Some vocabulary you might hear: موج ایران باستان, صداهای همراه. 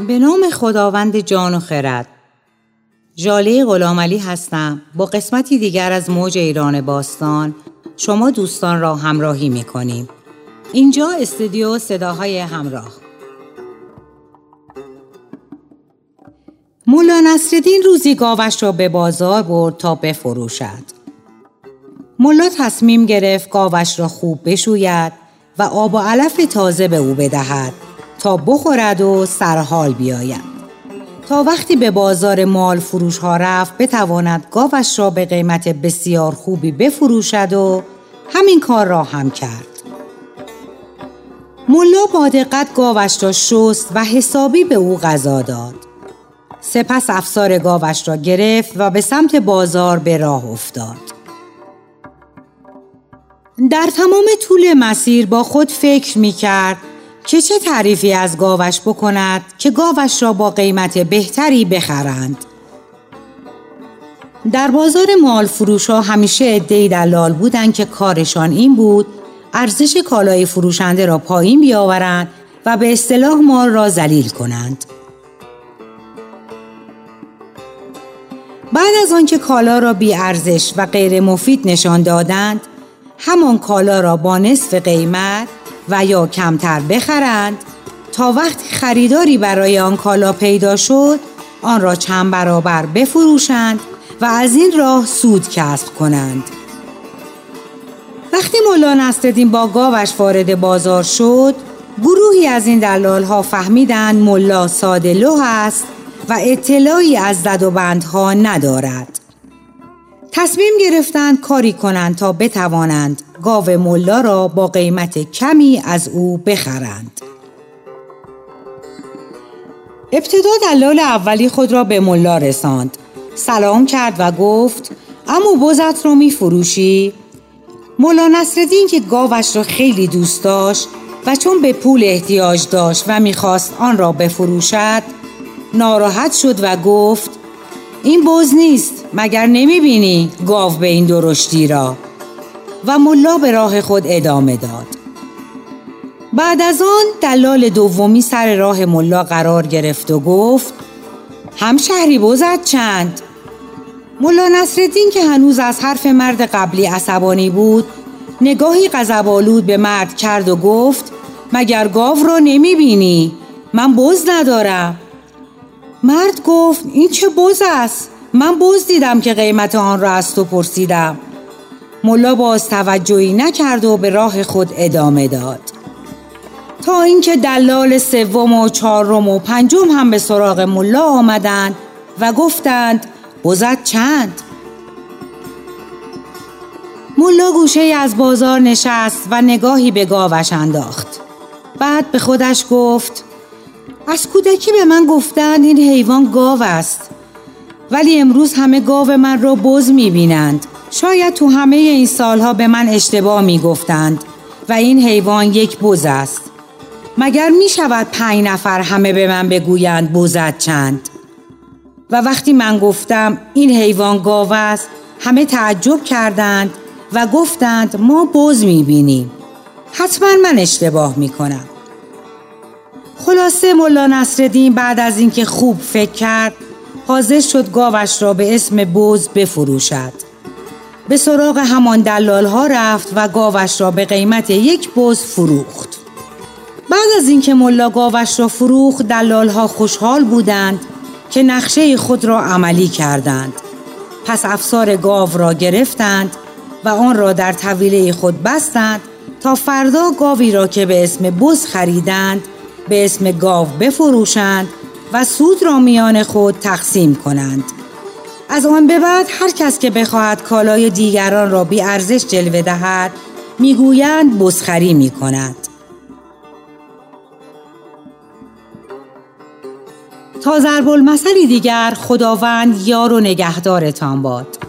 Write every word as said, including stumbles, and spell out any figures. به نام خداوند جان و خرد. ژاله غلامعلی هستم. با قسمتی دیگر از موج ایران باستان شما دوستان را همراهی می‌کنیم. اینجا استودیو صداهای همراه. مولا نصرالدین روزی گاوش را به بازار برد تا بفروشد. مولا تصمیم گرفت گاوش را خوب بشوید و آب و علف تازه به او بدهد تا بخورد و سرحال بیاید، تا وقتی به بازار مال فروش ها رفت بتواند گاوش را به قیمت بسیار خوبی بفروشد و همین کار را هم کرد. مولا با دقت گاوش را شست و حسابی به او غذا داد. سپس افسار گاوش را گرفت و به سمت بازار به راه افتاد. در تمام طول مسیر با خود فکر می کرد که چه تعریفی از گاوش بکند که گاوش را با قیمت بهتری بخرند. در بازار مال فروش ها همیشه عده‌ای دلال بودند که کارشان این بود ارزش کالای فروشنده را پایین بیاورند و به اصطلاح مال را ذلیل کنند. بعد از آنکه کالا را بی ارزش و غیر مفید نشان دادند، همان کالا را با نصف قیمت و یا کمتر بخرند تا وقتی خریداری برای آن کالا پیدا شد آن را چند برابر بفروشند و از این راه سود کسب کنند. وقتی مولا نصرالدین با گاوش وارد بازار شد، گروهی از این دلال ها فهمیدند مولا ساده لوح است و اطلاعی از زد و بندها ندارد. تصمیم گرفتند کاری کنند تا بتوانند گاو مولا را با قیمت کمی از او بخرند. ابتدا دلال اولی خود را به مولا رساند، سلام کرد و گفت عمو بزت رو می فروشی؟ مولا نصرالدین که گاوش را خیلی دوست داشت و چون به پول احتیاج داشت و میخواست آن را بفروشد، ناراحت شد و گفت این بز نیست، مگر نمیبینی گاو به این درشتی را؟ و ملا به راه خود ادامه داد. بعد از آن دلال دومی سر راه ملا قرار گرفت و گفت همشهری بزت چند؟ ملا نصرالدین که هنوز از حرف مرد قبلی عصبانی بود، نگاهی غضب‌آلود به مرد کرد و گفت مگر گاو را نمیبینی؟ من بز ندارم. مرد گفت این چه بز است؟ من بز دیدم که قیمت آن را از تو پرسیدم. ملا باز توجهی نکرد و به راه خود ادامه داد تا اینکه دلال سوم و چهارم و پنجم هم به سراغ ملا آمدند و گفتند بزت چند؟ ملا گوشه‌ای از بازار نشست و نگاهی به گاوش انداخت. بعد به خودش گفت از کودکی به من گفتند این حیوان گاو است، ولی امروز همه گاو من را بز می‌بینند. شاید تو همه این سالها به من اشتباه می‌گفتند و این حیوان یک بز است. مگر می‌شود پنج نفر همه به من بگویند بزت چند؟ و وقتی من گفتم این حیوان گاو است، همه تعجب کردند و گفتند ما بز می‌بینیم. حتما من اشتباه می‌کنم. خلاصه مولا نصرالدین بعد از اینکه خوب فکر کرد، حاضر شد گاوش را به اسم بز بفروشد. به سراغ همان دلال ها رفت و گاوش را به قیمت یک بز فروخت. بعد از اینکه مولا گاوش را فروخت، دلال ها خوشحال بودند که نقشه خود را عملی کردند. پس افسار گاو را گرفتند و آن را در طویله خود بستند تا فردا گاوی را که به اسم بز خریدند به اسم گاو بفروشند و سود را میان خود تقسیم کنند. از آن به بعد هر کس که بخواهد کالای دیگران را بی ارزش جلوه دهد، میگویند بزخری میکند. تا ضرب‌المثلی دیگر، خداوند یار و نگهدارتان باد.